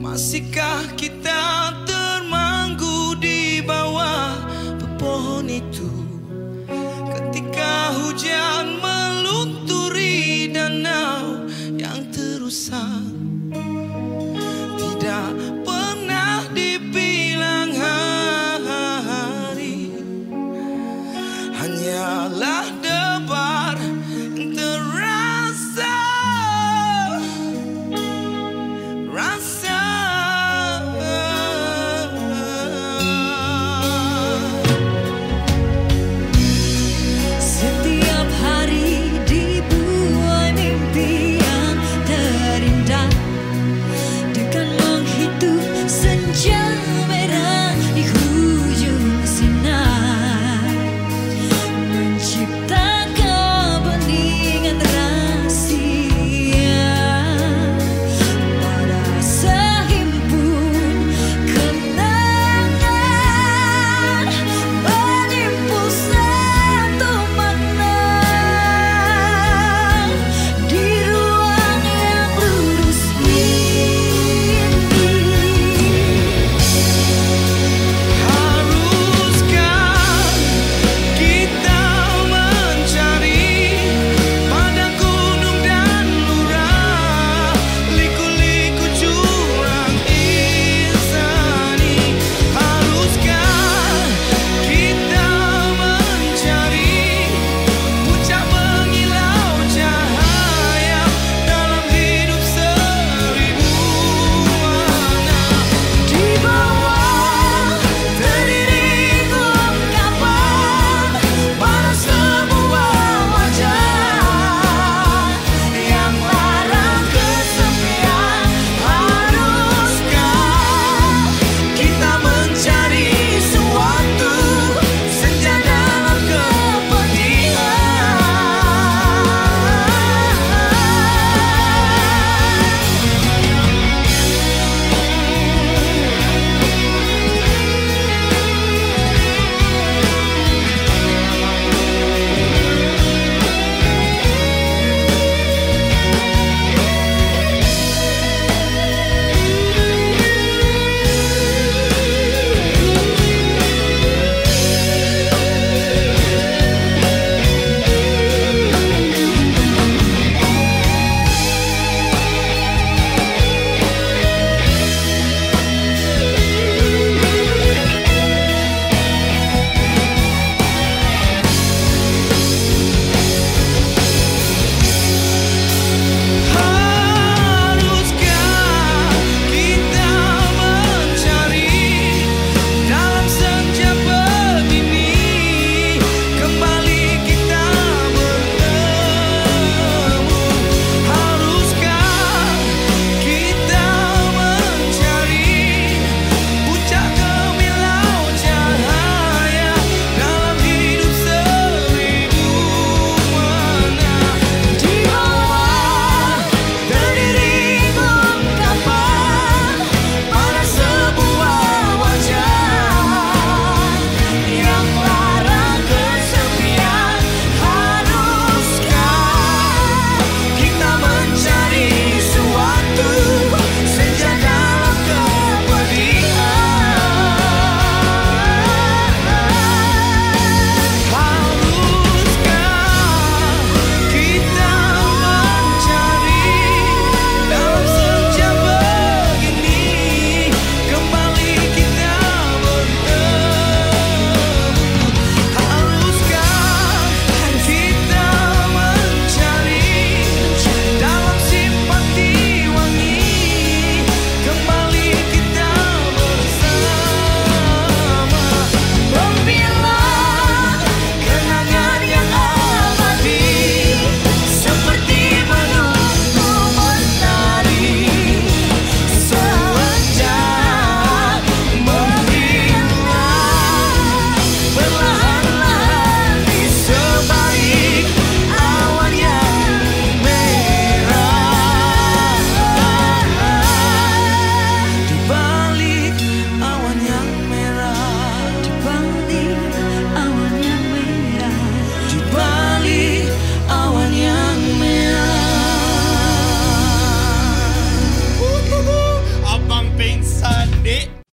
Masihkah kita termanggu di bawah pepohon itu ketika hujan melunturi danau yang terusak?